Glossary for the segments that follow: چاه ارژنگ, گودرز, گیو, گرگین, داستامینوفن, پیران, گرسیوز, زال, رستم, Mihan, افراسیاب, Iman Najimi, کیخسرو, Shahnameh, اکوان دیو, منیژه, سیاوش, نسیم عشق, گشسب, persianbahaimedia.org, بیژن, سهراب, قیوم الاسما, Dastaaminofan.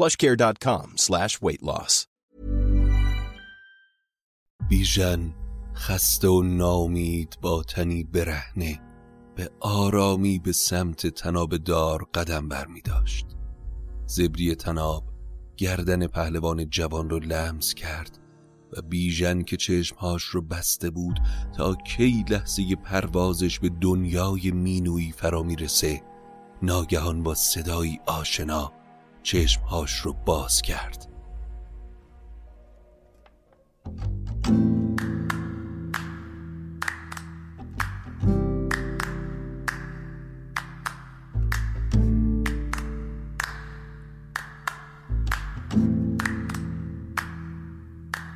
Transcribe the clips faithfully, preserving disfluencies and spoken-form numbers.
plushcare.com slash weight loss. بیژن خسته و ناامید با تنی برهنه به آرامی به سمت تناب دار قدم برمی داشت. زبری تناب گردن پهلوان جوان رو لمس کرد و بیژن که چشمهاش رو بسته بود تا کی لحظه پروازش به دنیای مینویی فرا می رسه، ناگهان با صدایی آشنا چشمهاش رو باز کرد.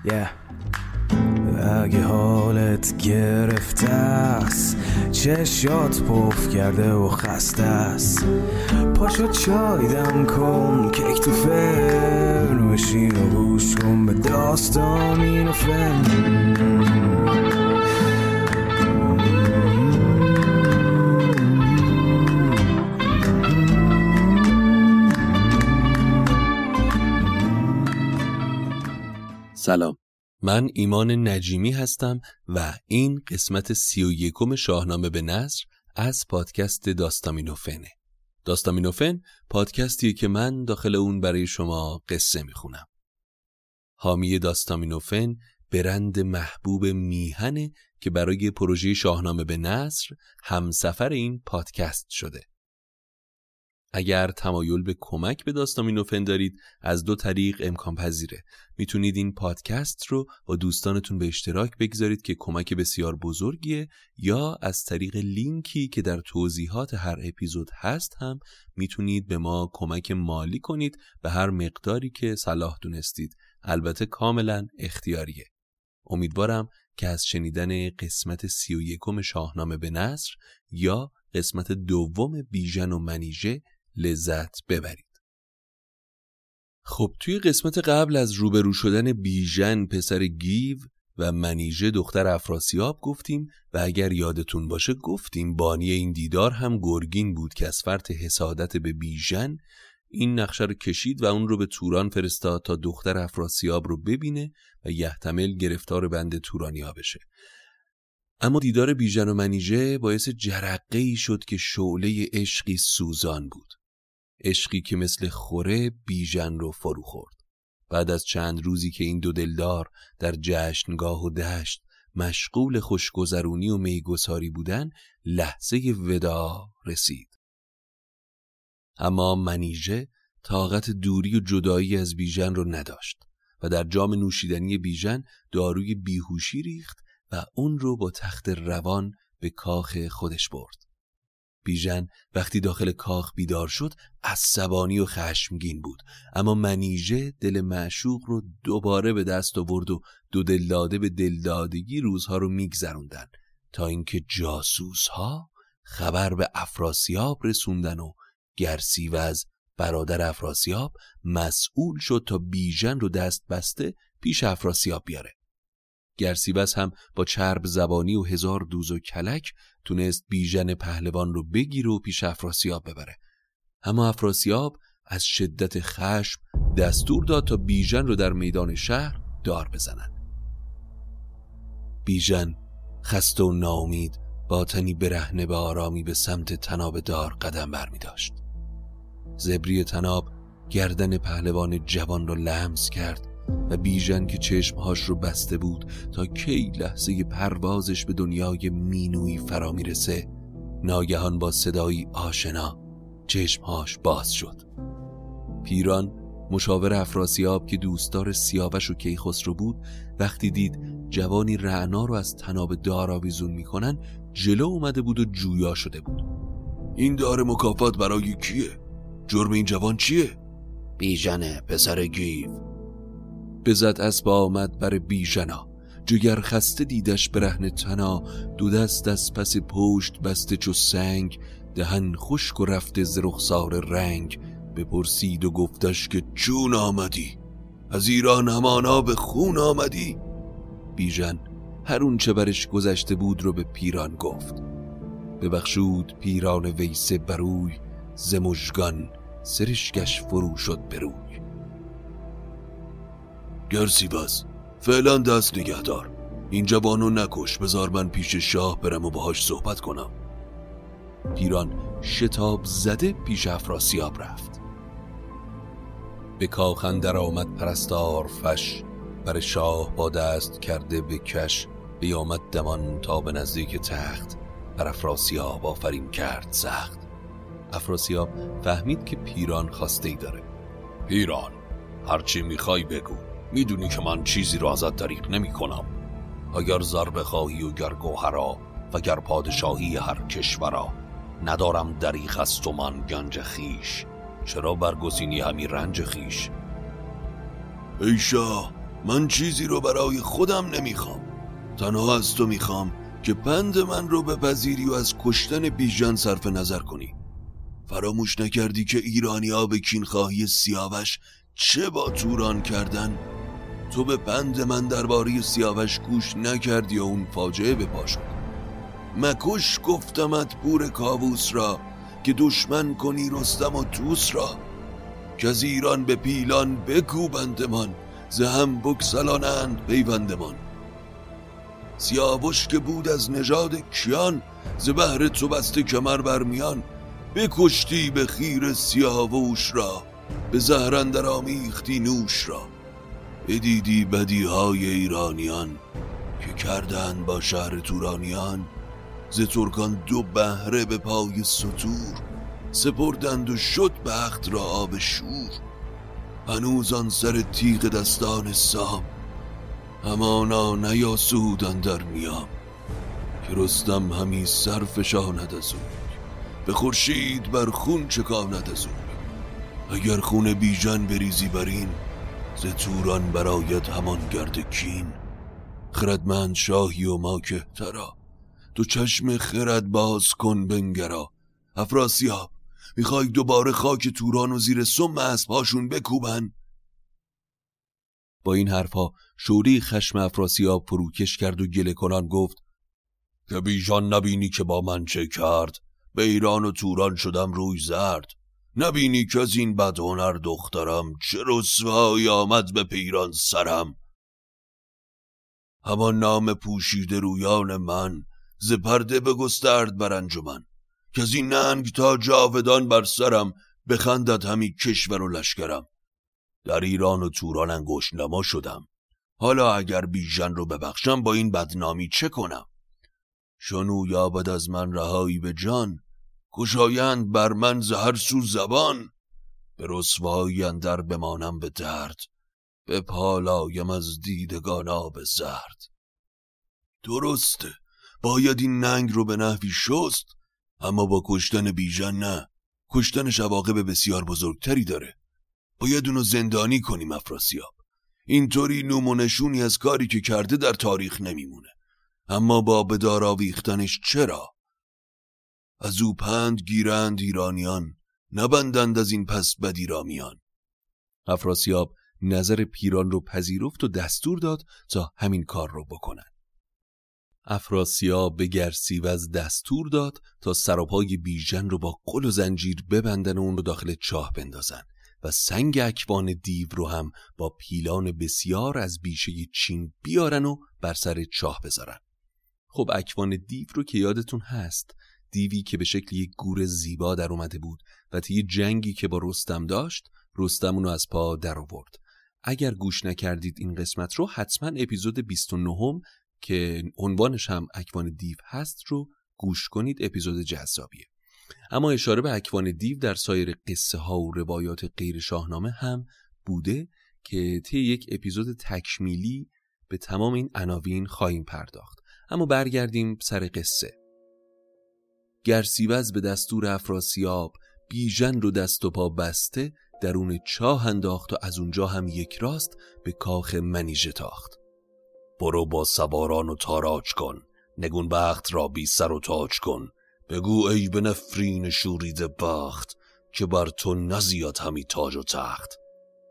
Yeah. اگه حالت گرفته است، چشات پف کرده و خسته است، پاشو چای دم کن، کیک تو فرن بشین و گوش کن به داستامینوفن. سلام، من ایمان نجیمی هستم و این قسمت سی و یکم شاهنامه به نثر از پادکست داستامینوفنه. داستامینوفن پادکستیه که من داخل اون برای شما قصه میخونم. حامی داستامینوفن برند محبوب میهنه که برای پروژه شاهنامه به نثر همسفر این پادکست شده. اگر تمایل به کمک به داستامینوفن دارید، از دو طریق امکان پذیره. میتونید این پادکست رو با دوستانتون به اشتراک بگذارید که کمک بسیار بزرگیه، یا از طریق لینکی که در توضیحات هر اپیزود هست هم میتونید به ما کمک مالی کنید به هر مقداری که صلاح دونستید. البته کاملا اختیاریه. امیدوارم که از شنیدن قسمت سی و یکم شاهنامه به نثر یا قسمت دوم بیژن و منیژه لذت ببرید. خب توی قسمت قبل از روبرو شدن بیژن پسر گیو و منیژه دختر افراسیاب گفتیم و اگر یادتون باشه گفتیم بانی این دیدار هم گرگین بود که از فرط حسادت به بیژن این نقشه رو کشید و اون رو به توران فرستاد تا دختر افراسیاب رو ببینه و یحتمل گرفتار بند تورانیا بشه. اما دیدار بیژن و منیژه باعث جرقه‌ای شد که شعله عشقی سوزان بود. عشقی که مثل خوره بیژن رو فرو خورد. بعد از چند روزی که این دو دلدار در جشنگاه و دشت مشغول خوشگذرونی و میگساری بودن، لحظه وداع رسید. اما منیژه طاقت دوری و جدایی از بیژن رو نداشت و در جام نوشیدنی بیژن داروی بیهوشی ریخت و اون رو با تخت روان به کاخ خودش برد. بیژن وقتی داخل کاخ بیدار شد عصبانی و خشمگین بود، اما منیژه دل معشوق رو دوباره به دست آورد و دو دلداده به دلدادگی روزها رو میگذروندن تا اینکه جاسوس‌ها خبر به افراسیاب رسوندن و گرسیوز برادر افراسیاب مسئول شد تا بیژن رو دست بسته پیش افراسیاب بیاره. گرسیوز هم با چرب زبانی و هزار دوز و کلک تونست بیژن پهلوان رو بگیره و پیش افراسیاب ببره. اما افراسیاب از شدت خشم دستور داد تا بیژن رو در میدان شهر دار بزنن. بیژن خسته و ناامید با تنی برهنه به آرامی به سمت تناب دار قدم برمی داشت. زبری تناب گردن پهلوان جوان رو لمس کرد و بیژن که چشمهاش رو بسته بود تا کی لحظه پروازش به دنیای مینوی فرا میرسه، ناگهان با صدایی آشنا چشمهاش باز شد. پیران مشاور افراسیاب که دوستدار سیاوش و کیخسرو بود، وقتی دید جوانی رعنا رو از تناب دار آویزون میکنن جلو اومده بود و جویا شده بود. این دار مکافات برای کیه؟ جرم این جوان چیه؟ بیژنه پسر گیو. بزد اسب آمد بر بیژنا، جگر خسته دیدش برهنه تنا، دو دست از پس پشت بسته چو سنگ، دهن خشک و رفته ز رخسار رنگ. بپرسید و گفتش که چون آمدی؟ از ایران همانا به خون آمدی؟ بیژن هر اون چه برش گذشته بود رو به پیران گفت. ببخشود پیران ویسه بروی، ز مژگان سرشکش فرو شد بروی. گرسیوز فعلا دست نگهدار، این جوانو نکش، بذار من پیش شاه برم و باهاش صحبت کنم. پیران شتاب زده پیش افراسیاب رفت. به کاخ اندر آمد پرستار فش، بر شاه با دست کرده بکش. بیامد دمان تا به نزدیک تخت، بر افراسیاب آفرین کرد سخت. افراسیاب فهمید که پیران خواسته ای داره. پیران هرچی میخوای بگو، میدونی که من چیزی رو ازت دریغ نمی کنم. اگر زر بخواهی و گر گوهرا، وگر پادشاهی هر کشورا، ندارم دریغ از تو من گنج خیش، چرا برگزینی همی رنج خیش؟ ای شاه، من چیزی رو برای خودم نمیخوام، تنها از تو میخوام که پند من رو بپذیری و از کشتن بیژن صرف نظر کنی. فراموش نکردی که ایرانی‌ها به کینخواهی سیاوش چه با توران کردن؟ تو به پند من درباره سیاوش گوش نکردی و اون فاجعه به پا شد. مکش گفتمت بور کاووس را، که دشمن کنی رستم و توس را. که از ایران به پیلان بکوبندمان، زهم بکسلانند پیوندمان. سیاوش که بود از نژاد کیان، ز بهر تو بسته کمر برمیان. بکشتی به خیر سیاوش را، به زهر اندر آمیختی نوش را. بدیدی بدیهای ایرانیان، که کردند با شهر تورانیان. ز ترکان دو بهره به پای ستور، سپردند و شد بخت را آب شور. هنوز آن سر تیغ دستان سام، همانا نیاسود اندر میام. که رستم همی سر فشاند از او، به خورشید بر خون چکاند از او. اگر خون بیژن بریزی برین، ز توران براید همان گرد کین. خردمند شاهی و ما کهترا، تو چشم خرد باز کن بنگرا. افراسیاب میخوای دوباره خاک توران و زیر سم اسب‌هاشون بکوبن؟ با این حرفا شوری خشم افراسیاب فروکش کرد و گله کنان گفت که بیژن نبینی که با من چه کرد؟ به ایران و توران شدم روی زرد. نبینی که از این بد هنر دخترم، چه رسوایی آمد به پیران سرم. همان نام پوشیده رویان من، ز پرده بگسترد بر انجمن. که از این ننگ تا جاودان بر سرم، بخندد همی کشور و لشکرم. در ایران و توران انگشت نما شدم، حالا اگر بیژن رو ببخشم با این بدنامی چه کنم؟ شنو یابد از من رهایی به جان، گشایند بر من ز هر سو زبان. به رسوایی اندر بمانم به درد، به پالایم از دیدگان آب زرد. درسته باید این ننگ رو به نحوی شست، اما با کشتن بیژن نه، کشتنش عواقب بسیار بزرگتری داره. باید اونو زندانی کنیم افراسیاب، اینطوری نمونشونی از کاری که کرده در تاریخ نمیمونه. اما با بدار آویختنش چرا؟ از او پند گیرند ایرانیان، نبندند از این پس بدی را میان. افراسیاب نظر پیران رو پذیرفت و دستور داد تا همین کار رو بکنن. افراسیاب به گرسیوز دستور داد تا سراپای بیژن رو با قل و زنجیر ببندن و اون رو داخل چاه بندازن و سنگ اکوان دیو رو هم با پیلان بسیار از بیشه چین بیارن و بر سر چاه بذارن. خب اکوان دیو رو که یادتون هست، دیوی که به شکل یک گور زیبا در اومده بود و طی جنگی که با رستم داشت، رستم اونو از پا در آورد. اگر گوش نکردید این قسمت رو، حتما اپیزود بیست و نه که عنوانش هم اکوان دیو هست رو گوش کنید، اپیزود جذابیه. اما اشاره به اکوان دیو در سایر قصه ها و روایات غیر شاهنامه هم بوده که طی یک اپیزود تکمیلی به تمام این عناوین خواهیم پرداخت. اما برگردیم سر قصه. گرسیوز به دستور افراسیاب بیژن رو دست و پا بسته درون چاه انداخت و از اونجا هم یک راست به کاخ منیژه تاخت. برو با سواران و تاراج کن، نگون بخت را بی سر و تاج کن. بگو ای به نفرین شورید بخت، که بر تو نزیاد همی تاج و تخت.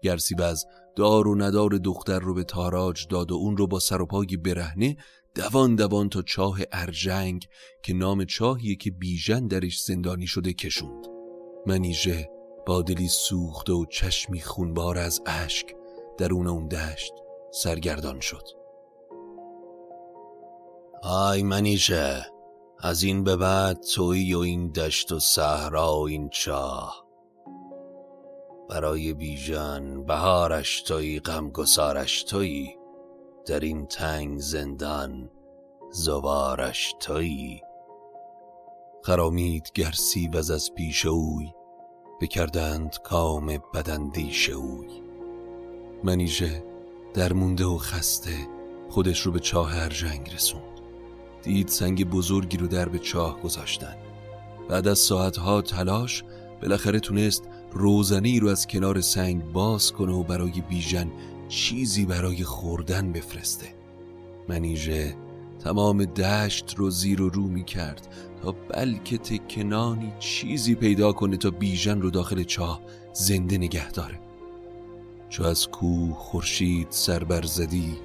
گرسیوز دار و ندار دختر رو به تاراج داد و اون رو با سر و پای برهنه دوان دوان تا چاه ارجنگ که نام چاهیه که بیژن درش زندانی شده کشوند. منیژه با دلی سوخته و چشمی خونبار از اشک درون اون دشت سرگردان شد. آی منیژه، از این به بعد تویی و این دشت و صحرا و این چاه. برای بیژن بهارش تویی، غمگسارش تویی، در این تنگ زندان زوارش تویی. خرامید گرسیوز از پیش اوی، بکردند کام بداندیش اوی. منیژه در مونده و خسته خودش رو به چاه ارژنگ رسوند. دید سنگ بزرگی رو در به چاه گذاشتن. بعد از ساعتها تلاش بالاخره تونست روزنی رو از کنار سنگ باز کنه و برای بیژن چیزی برای خوردن بفرسته. منیژه تمام دشت رو زیر و رو می کرد تا بلکه تکنانی چیزی پیدا کنه تا بیژن رو داخل چاه زنده نگه داره. چو از کوه خورشید سر بر زدی،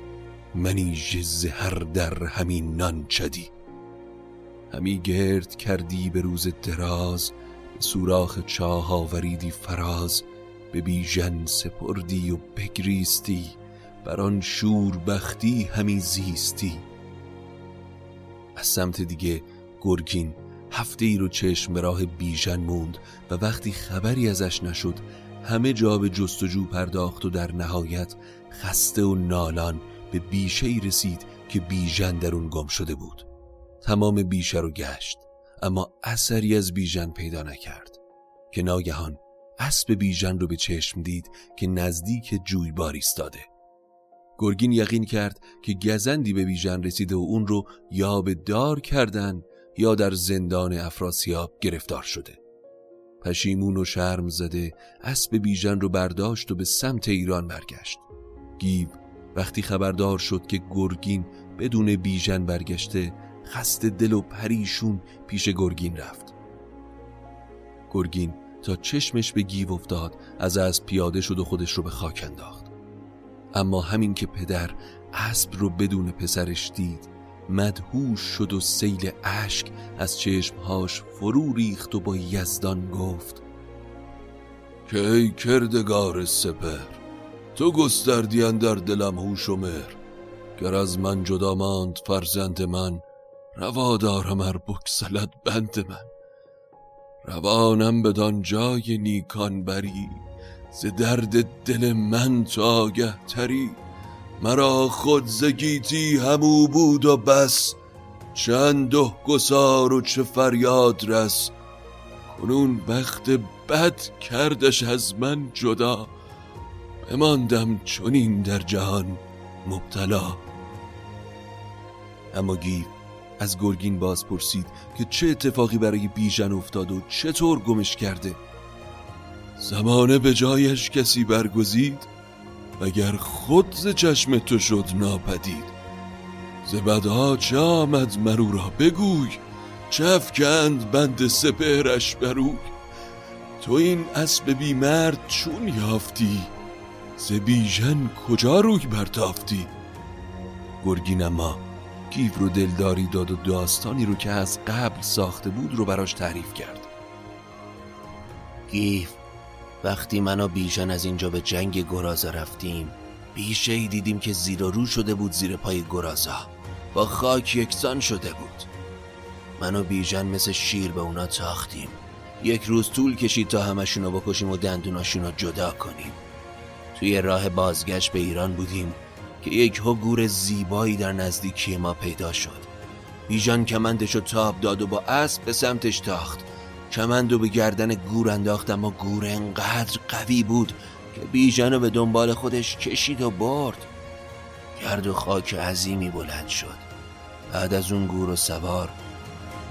منیژه زهر در همین نان چدی. همی گرد کردی به روز دراز، به سوراخ چاه آوریدی فراز. به بیژن سپردی و بگریستی، بران شور بختی همی زیستی. از سمت دیگه گرگین هفته ای رو چشم به راه بیژن موند و وقتی خبری ازش نشد همه جا به جستجو پرداخت و در نهایت خسته و نالان به بیشه ای رسید که بیژن در اون گم شده بود. تمام بیشه رو گشت اما اثری از بیژن پیدا نکرد که ناگهان اسب بیژن رو به چشم دید که نزدیک جویبار ایستاده. گرگین یقین کرد که گزندی به بیژن رسیده و اون رو یا به دار کردن یا در زندان افراسیاب گرفتار شده. پشیمون و شرم زده اسب بیژن رو برداشت و به سمت ایران برگشت. گیو وقتی خبردار شد که گرگین بدون بیژن برگشته، خسته دل و پریشون پیش گرگین رفت. گرگین تا چشمش به گیو افتاد از از پیاده شد و خودش رو به خاک انداخت. اما همین که پدر اسب رو بدون پسرش دید، مدهوش شد و سیل اشک از چشمهاش فرو ریخت و با یزدان گفت که ای کردگار سپر، تو گستردی اندر دلم هوش و مهر. گر از من جدا ماند فرزند من، روا دارم ار بگسلد بند من. روانم بدان جای نیکان بری، ز درد دل من تو آگه تری. مرا خود ز گیتی همو بود و بس، چند ده گسار و چه فریاد رس. کنون بخت بد کردش از من جدا، بماندم چنین در جهان مبتلا. اما گیو از گرگین باز پرسید که چه اتفاقی برای بیژن افتاد و چطور گمش کرده. زمانه به جایش کسی برگزید، اگر خود ز چشم تو شد ناپدید. ز بدها چه آمد مرو را بگوی، چه افکند بند سپهرش بروی. تو این اسب بی مرد چون یافتی؟ ز بیژن کجا روی برتافتی؟ گرگینما گیو رو دلداری داد و داستانی رو که از قبل ساخته بود رو براش تعریف کرد. گیو وقتی من و بیژن از اینجا به جنگ گرازه رفتیم، بیشه‌ای دیدیم که زیر و رو شده بود زیر پای گرازه، با خاک یکسان شده بود. من و بیژن مثل شیر به اونا تاختیم. یک روز طول کشید تا همشون رو بکشیم و دندوناشون رو جدا کنیم. توی راه بازگشت به ایران بودیم که یک هوگور زیبایی در نزدیکی ما پیدا شد. بیژن کمندش رو تاب داد و با اسب به سمتش تاخت. کمند رو به گردن گور انداخت، اما گور انقدر قوی بود که بیژن رو به دنبال خودش کشید و برد. گرد و خاک عظیمی بلند شد. بعد از اون گور و سوار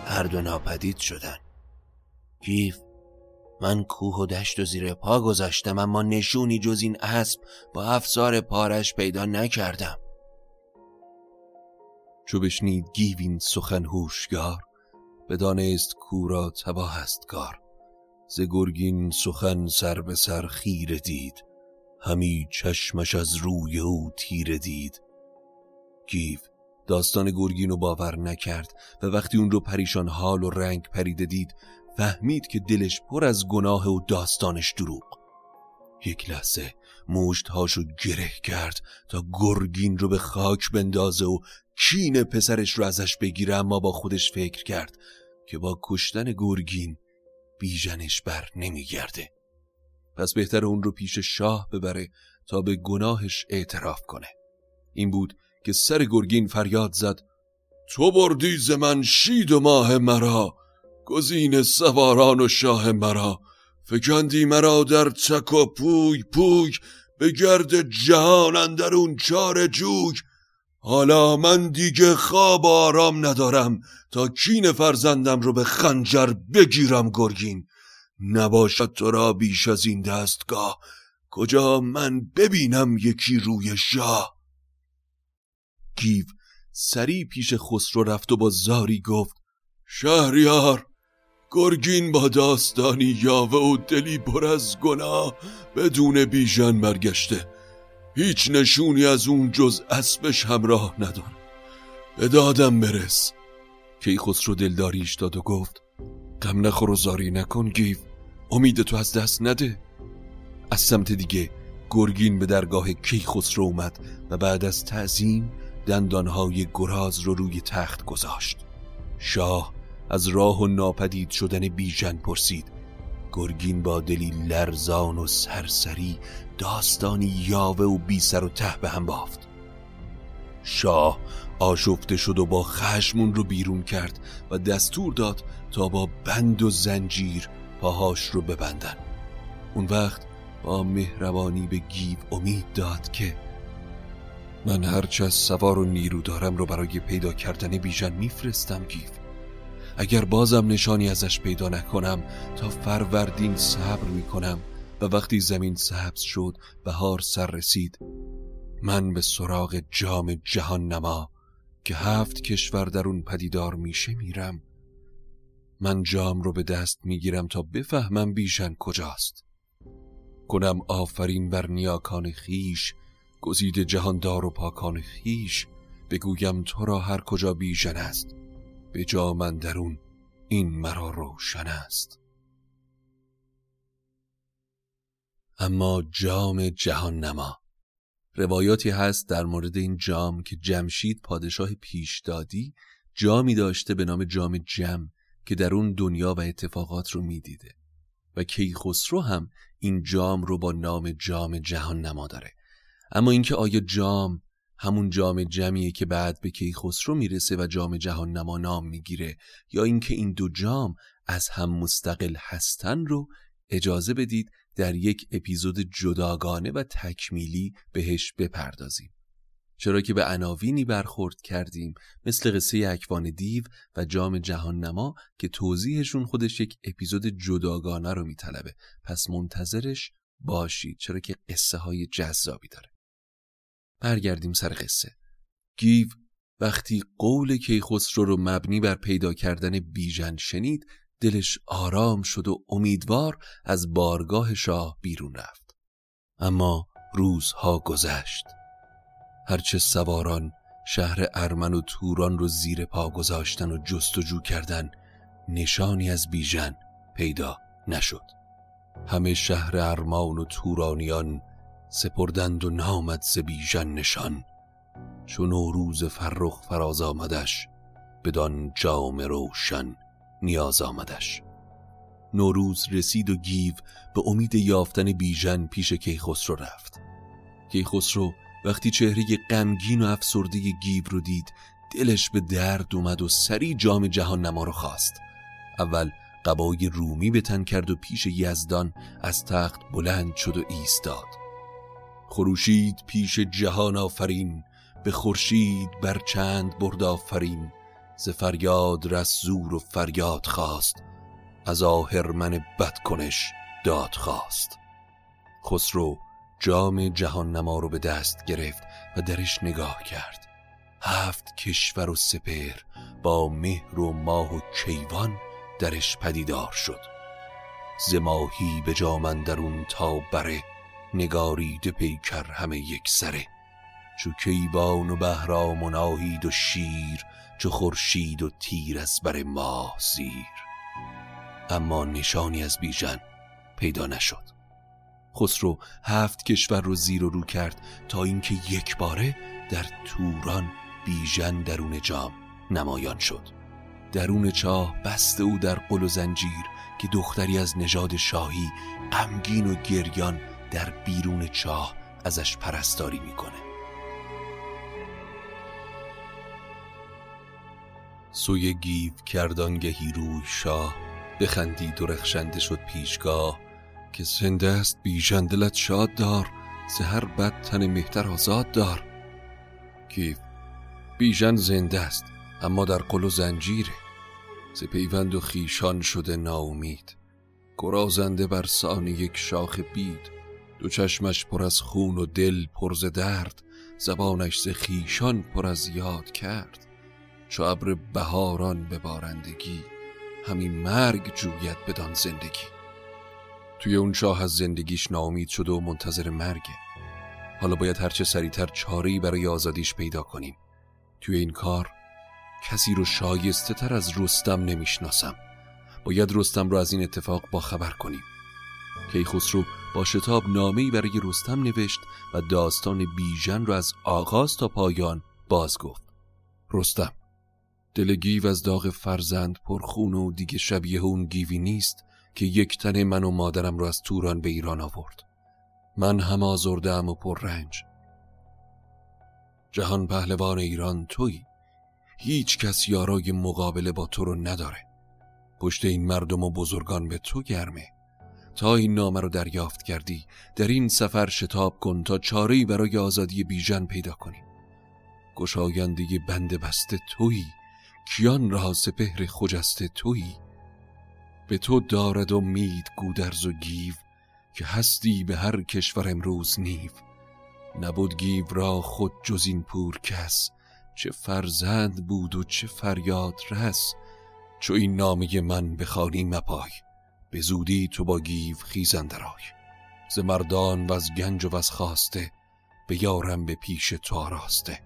هر دو ناپدید شدن. گیف من کوه و دشت و زیر پا گذاشتم، اما نشونی جز این اسب با افسار پارش پیدا نکردم. چو بشنید گیو این سخن هوشیار، بدانست کو را تباه است کار. ز گرگین سخن سر به سر خیره دید، همی چشمش از روی او تیره دید. گیو داستان گرگین رو باور نکرد و وقتی اون رو پریشان حال و رنگ پریده دید، فهمید که دلش پر از گناه و داستانش دروغ. یک لحظه مشت‌هاشو گره کرد تا گرگین رو به خاک بندازه و کین پسرش رو ازش بگیره، اما با خودش فکر کرد که با کشتن گرگین بیژنش بر نمیگرده، پس بهتر اون رو پیش شاه ببره تا به گناهش اعتراف کنه. این بود که سر گرگین فریاد زد: تو بردی ز من شید و ماه مرا، گزین سواران و شاه مرا. فکندی مرا در تک و پوی پوی، به گرد جهان اندرون چار جوی. حالا من دیگه خواب آرام ندارم تا کین فرزندم رو به خنجر بگیرم. گرگین نباشد تو را بیش از این دستگاه، کجا من ببینم یکی روی شاه. گیو سری پیش خسرو رفت و با زاری گفت: شهریار، گرگین با داستانی یاوه و دلی پر از گناه بدون بیژن برگشته. هیچ نشونی از اون جز اسبش همراه ندارم. به دادم برس. کیخسرو دلداریش داد و گفت: غم نخور و زاری نکن گیو، امید تو از دست نده. از سمت دیگه گرگین به درگاه کیخسرو اومد و بعد از تعظیم دندانهای گراز رو روی تخت گذاشت. شاه از راه و ناپدید شدن بیژن پرسید. گرگین با دلی لرزان و سرسری داستانی یاوه و بی سر و ته به هم بافت. شاه آشفته شد و با خشمون رو بیرون کرد و دستور داد تا با بند و زنجیر پاهاش رو ببندن. اون وقت با مهربانی به گیو امید داد که من هرچه از سوار و نیرو دارم رو برای پیدا کردن بیژن میفرستم. گیو اگر بازم نشانی ازش پیدا نکنم تا فروردین صبر میکنم و وقتی زمین سبز شد بهار سر رسید، من به سراغ جام جهان نما که هفت کشور در اون پدیدار میشه میرم. من جام رو به دست میگیرم تا بفهمم بیژن کجاست. کنم آفرین بر نیاکان خیش، گزید جهاندار و پاکان خیش. بگویم تو را هر کجا بیژن است، به جا من درون این مرا روشن است. اما جام جهان نما، روایاتی هست در مورد این جام که جمشید پادشاه پیشدادی جامی داشته به نام جام جم که در اون دنیا و اتفاقات رو میدیده و کیخسرو هم این جام رو با نام جام جهان نما داره. اما اینکه آیا جام همون جام جمیه که بعد به کیخسرو میرسه و جام جهان نما نام میگیره یا اینکه این دو جام از هم مستقل هستن رو اجازه بدید در یک اپیزود جداگانه و تکمیلی بهش بپردازیم، چرا که به عناوینی برخورد کردیم مثل قصه اکوان دیو و جام جهان نما که توضیحشون خودش یک اپیزود جداگانه رو میطلبه. پس منتظرش باشید چرا که قصه های جذابی داره. برگردیم سر قصه. گیو وقتی قول کیخسرو رو مبنی بر پیدا کردن بیژن شنید، دلش آرام شد و امیدوار از بارگاه شاه بیرون رفت. اما روزها گذشت. هرچه سواران شهر ارمن و توران رو زیر پا گذاشتن و جستجو کردن، نشانی از بیژن پیدا نشد. همه شهر ارمان و تورانیان سپردند و نامد ز بیژن نشان. چون روز فرخ فراز آمدش، بدان جام روشن نیاز آمدش. نوروز رسید و گیو به امید یافتن بیژن پیش کیخسرو رفت. کیخسرو وقتی چهره غمگین و افسرده گیو رو دید، دلش به درد اومد و سری جام جهان نما رو خواست. اول قبای رومی به تن کرد و پیش یزدان از تخت بلند شد و ایستاد. خروشید پیش جهان آفرین، به خورشید بر چند برد آفرین. ز فریاد رس زور و فریاد خواست، از آهرمن بدکنش داد خواست. خسرو جام جهان نما رو به دست گرفت و درش نگاه کرد. هفت کشور و سپر با مهر و ماه و کیوان درش پدیدار شد. ز ماهی به جام اندرون تا بره، نگارید پیکر همه یک سره. چو کیوان و بهرام و ناهید و شیر، چو خورشید و تیر از بر ماه زیر. اما نشانی از بیژن پیدا نشد. خسرو هفت کشور رو زیر و رو کرد تا اینکه یک باره در توران بیژن درون جام نمایان شد. درون چاه بسته او در قل و زنجیر، که دختری از نژاد شاهی غمگین و گریان در بیرون چاه ازش پرستاری میکنه. سوی گیو کردانگهی روی شاه، بخندید و رخشنده شد پیشگاه. که زنده است بیژن دلت شاد دار، زهر بد تن مهتر آزاد دار. گیو: بیژن زنده است اما در قل و زنجیره، ز پیوند و خیشان شده ناامید. گرازنده بر سان یک شاخ بید، دو چشمش پر از خون و دل پر ز درد. زبانش ز خیشان پر از یاد کرد، چو ابر بهاران به بارندگی، همی مرگ جوید بدان زندگی. توی اون چاه از زندگیش ناامید شد و منتظر مرگه. حالا باید هرچه سریعتر چاره‌ای برای آزادیش پیدا کنیم. توی این کار کسی رو شایسته تر از رستم نمیشناسم. باید رستم رو از این اتفاق با خبر کنیم. کیخسرو با شتاب نامه‌ای برای رستم نوشت و داستان بیژن رو از آغاز تا پایان باز گفت. رستم: دل گیو از داغ فرزند پرخون و دیگه شبیه اون گیوی نیست که یک تن من و مادرم را از توران به ایران آورد. من هم آزرده‌ام و پر رنج. جهان پهلوان ایران تویی، هیچ کس یارای مقابله با تو رو نداره. پشت این مردم و بزرگان به تو گرمه. تا این نامه رو دریافت کردی، در این سفر شتاب کن تا چاره‌ای برای آزادی بیژن پیدا کنی. گشاینده بند بسته تویی، کیان را سپهر خجسته تویی. به تو دارد امید گودرز و گیو، که هستی به هر کشور امروز نیو. نبود گیو را خود جز این پور کس، چه فرزند بود و چه فریاد رس. چو این نامه من بخوانی مپای، به زودی تو با گیو خیز اندر آی. ز مردان و از گنج و از خواسته، به یارم به پیش تو آراسته.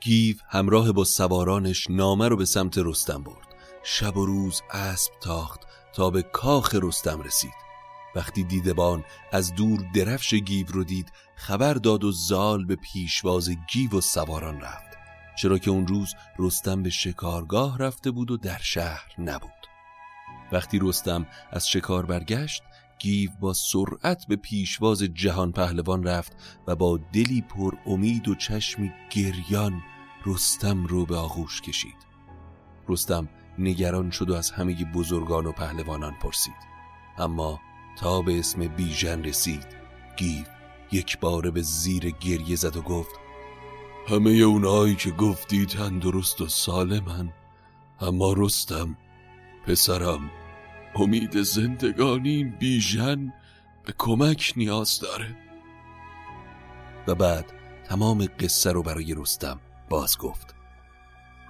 گیو همراه با سوارانش نامه رو به سمت رستم برد. شب و روز اسب تاخت تا به کاخ رستم رسید. وقتی دیدبان از دور درفش گیو رو دید، خبر داد و زال به پیشواز گیو و سواران رفت، چرا که اون روز رستم به شکارگاه رفته بود و در شهر نبود. وقتی رستم از شکار برگشت، گیو با سرعت به پیشواز جهان پهلوان رفت و با دلی پر امید و چشمی گریان رستم رو به آغوش کشید. رستم نگران شد و از همه بزرگان و پهلوانان پرسید. اما تا به اسم بیژن رسید، گیو یک باره به زیر گریه زد و گفت: همه اونایی که گفتی تندرست و سالمن، اما رستم پسرم، امید زندگانی این بیژن به کمک نیاز داره. و بعد تمام قصه رو برای رستم باز گفت.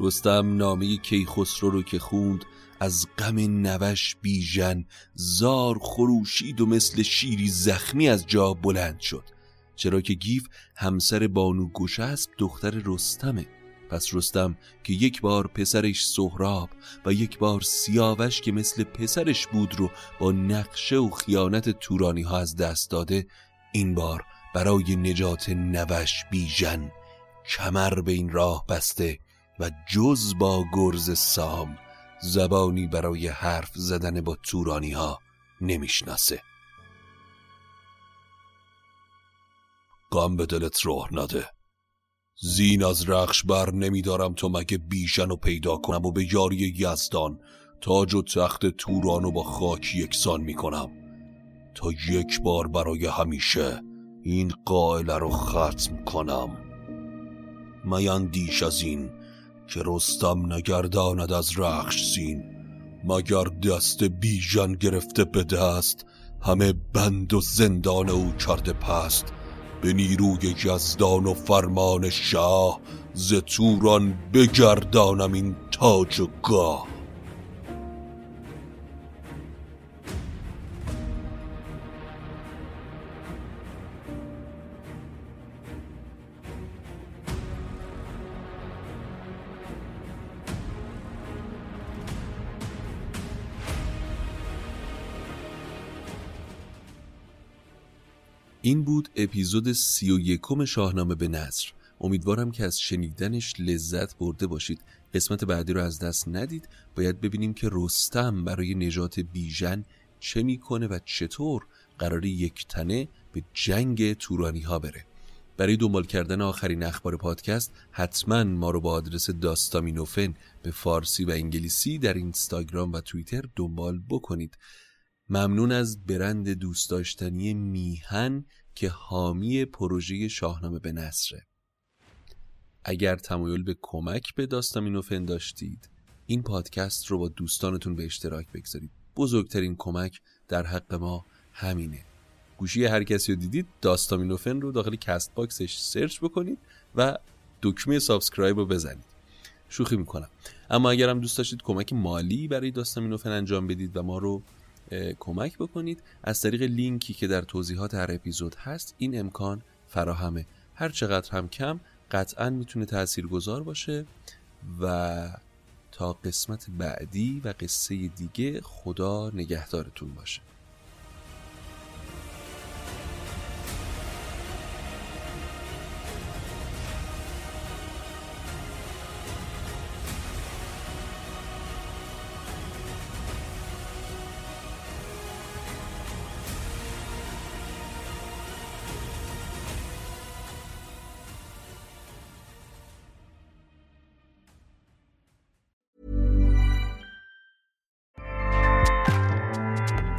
رستم نامه کیخسرو رو که خوند از غم نوش بیژن زار خروشید و مثل شیری زخمی از جا بلند شد، چرا که گیف همسر بانو گشسب دختر رستمه. پس رستم که یک بار پسرش سهراب و یک بار سیاوش که مثل پسرش بود رو با نقشه و خیانت تورانی ها از دست داده، این بار برای نجات نوش بیژن کمر به این راه بسته و جز با گرز سام زبانی برای حرف زدن با تورانی ها نمیشناسه. غم به دلت راه نده، زین از رخش بر نمیدارم تا مگه بیژن رو پیدا کنم و به یاری یزدان تاج و تخت تورانو با خاک یکسان میکنم تا یک بار برای همیشه این قائله رو ختم کنم. میندیش از این که رستم نگرداند از رخش سین، مگر دست بیژن گرفته به دست همه بند و زندان او کرده پست. به نیروی یزدان و فرمان شاه ز توران بگردانم این تاج و گاه. این بود اپیزود سی و یکم شاهنامه به نثر. امیدوارم که از شنیدنش لذت برده باشید. قسمت بعدی رو از دست ندید. باید ببینیم که رستم برای نجات بیژن چه میکنه و چطور قراره یک تنه به جنگ تورانی ها بره. برای دنبال کردن آخرین اخبار پادکست حتما ما رو با آدرس داستامینوفن به فارسی و انگلیسی در اینستاگرام و توییتر دنبال بکنید. ممنون از برند دوست داشتنی میهن که حامی پروژه شاهنامه به نثره. اگر تمایل به کمک به داستامینوفن داشتید، این پادکست رو با دوستانتون به اشتراک بگذارید. بزرگترین کمک در حق ما همینه. گوشی هر کسی رو دیدید داستامینوفن رو داخل کست باکسش سرچ بکنید و دکمه سابسکرایب رو بزنید. شوخی میکنم. اما اگر هم دوست داشتید کمک مالی برای داستامینوفن انجام بدید و ما رو کمک بکنید، از طریق لینکی که در توضیحات هر اپیزود هست این امکان فراهمه. هر چقدر هم کم قطعاً میتونه تاثیرگذار باشه. و تا قسمت بعدی و قصه دیگه، خدا نگهدارتون باشه.